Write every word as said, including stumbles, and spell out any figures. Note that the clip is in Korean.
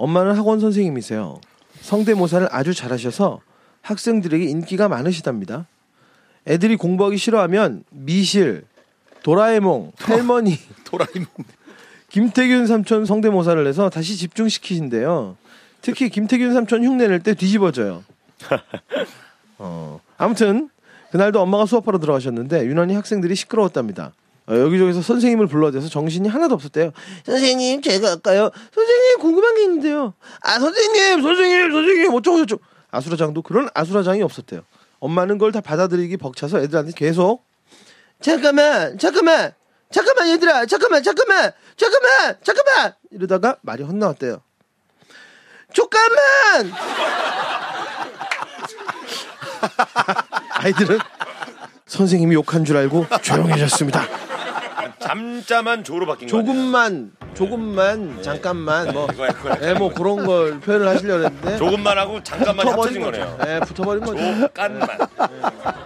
엄마는 학원 선생님이세요. 성대모사를 아주 잘하셔서 학생들에게 인기가 많으시답니다. 애들이 공부하기 싫어하면 미실, 도라에몽, 할머니, 도라에몽, 김태균 삼촌 성대모사를 해서 다시 집중시키신대요. 특히 김태균 삼촌 흉내낼 때 뒤집어져요. 어, 아무튼 그날도 엄마가 수업하러 들어가셨는데 유난히 학생들이 시끄러웠답니다. 어, 여기저기서 선생님을 불러대서 정신이 하나도 없었대요. 선생님 제가 할까요? 선생님 궁금한 게 있는데요. 아 선생님 선생님 선생님 어쩌고 저쩌고. 아수라장도 그런 아수라장이 없었대요. 엄마는 그걸 다 받아들이기 벅차서 애들한테 계속 잠깐만 잠깐만 잠깐만 얘들아 잠깐만 잠깐만 잠깐만 잠깐만 이러다가 말이 헛나왔대요. 조까만. 아이들은 선생님이 욕한 줄 알고 조용해졌습니다. 잠자만 조로 바뀐 거예요. 조금만 거 조금만 네. 잠깐만 뭐 네, 뭐 그런 걸 표현을 하시려고 했는데 조금만 하고 잠깐만 합쳐진 거네요. 네, 붙어버린 거죠. 조깐만. 네.